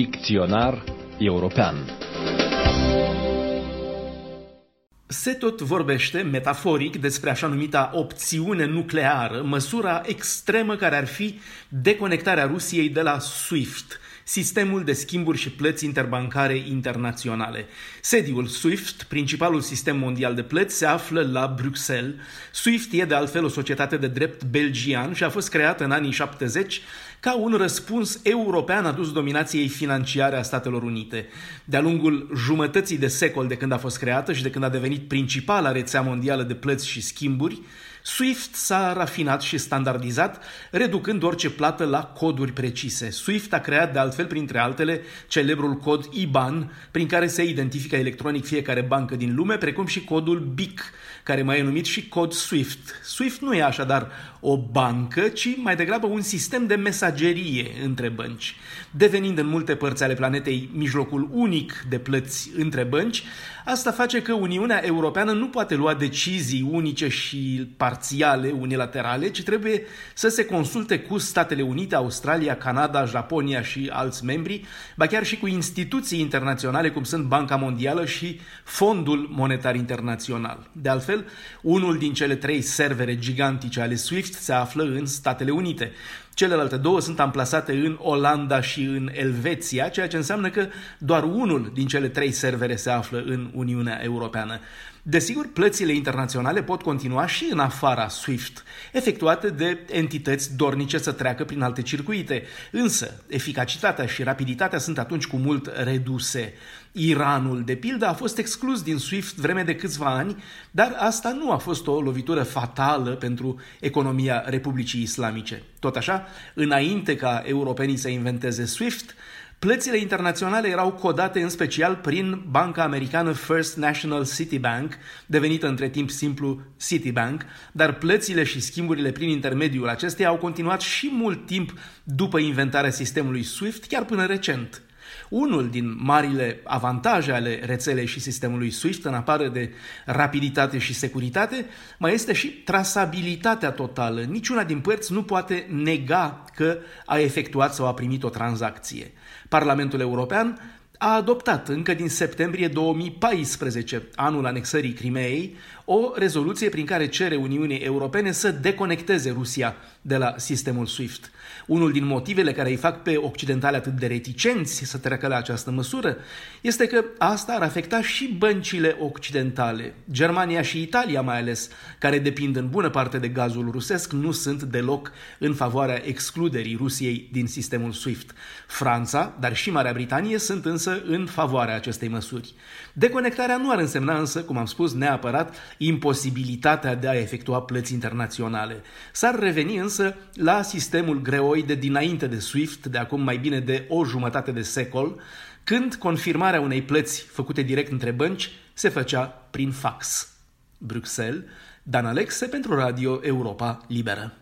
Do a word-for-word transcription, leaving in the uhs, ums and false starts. Dicționar european. Se tot vorbește, metaforic, despre așa numita opțiune nucleară, măsura extremă care ar fi deconectarea Rusiei de la SWIFT, sistemul de schimburi și plăți interbancare internaționale. Sediul SWIFT, principalul sistem mondial de plăți, se află la Bruxelles. SWIFT e de altfel o societate de drept belgian și a fost creată în anii șaptezeci ca un răspuns european adus dominației financiare a Statelor Unite. De-a lungul jumătății de secol de când a fost creată și de când a devenit principala rețea mondială de plăți și schimburi, SWIFT s-a rafinat și standardizat, reducând orice plată la coduri precise. SWIFT a creat de altfel, printre altele, celebrul cod I B A N, prin care se identifică electronic fiecare bancă din lume, precum și codul B I C, care mai e numit și cod SWIFT. SWIFT nu e așadar o bancă, ci mai degrabă un sistem de mesagerie între bănci. Devenind în multe părți ale planetei mijlocul unic de plăți între bănci, asta face că Uniunea Europeană nu poate lua decizii unice și parțiale, unilaterale, ci trebuie să se consulte cu Statele Unite, Australia, Canada, Japonia și alți membri, ba chiar și cu instituții internaționale cum sunt Banca Mondială și Fondul Monetar Internațional. De altfel, unul din cele trei servere gigantice ale SWIFT se află în Statele Unite. Celelalte două sunt amplasate în Olanda și în Elveția, ceea ce înseamnă că doar unul din cele trei servere se află în Uniunea Europeană. Desigur, plățile internaționale pot continua și în afara SWIFT, efectuate de entități dornice să treacă prin alte circuite, însă eficacitatea și rapiditatea sunt atunci cu mult reduse. Iranul, de pildă, a fost exclus din SWIFT vreme de câțiva ani, dar asta nu a fost o lovitură fatală pentru economia Republicii Islamice. Tot așa, înainte ca europenii să inventeze SWIFT, plățile internaționale erau codate în special prin banca americană First National City Bank, devenită între timp simplu Citibank, dar plățile și schimburile prin intermediul acesteia au continuat și mult timp după inventarea sistemului SWIFT, chiar până recent. Unul din marile avantaje ale rețelei și sistemului SWIFT, în afară de rapiditate și securitate, mai este și trasabilitatea totală. Niciuna din părți nu poate nega că a efectuat sau a primit o tranzacție. Parlamentul European a adoptat încă din septembrie două mii paisprezece, anul anexării Crimeei, o rezoluție prin care cere Uniunii Europene să deconecteze Rusia de la sistemul SWIFT. Unul din motivele care îi fac pe occidentali atât de reticenți să treacă la această măsură este că asta ar afecta și băncile occidentale. Germania și Italia mai ales, care depind în bună parte de gazul rusesc, nu sunt deloc în favoarea excluderii Rusiei din sistemul SWIFT. Franța, dar și Marea Britanie sunt însă în favoarea acestei măsuri. Deconectarea nu ar însemna însă, cum am spus, neapărat imposibilitatea de a efectua plăți internaționale. S-ar reveni însă la sistemul greoi de dinainte de SWIFT, de acum mai bine de o jumătate de secol, când confirmarea unei plăți făcute direct între bănci se făcea prin fax. Bruxelles, Dan Alexe pentru Radio Europa Liberă.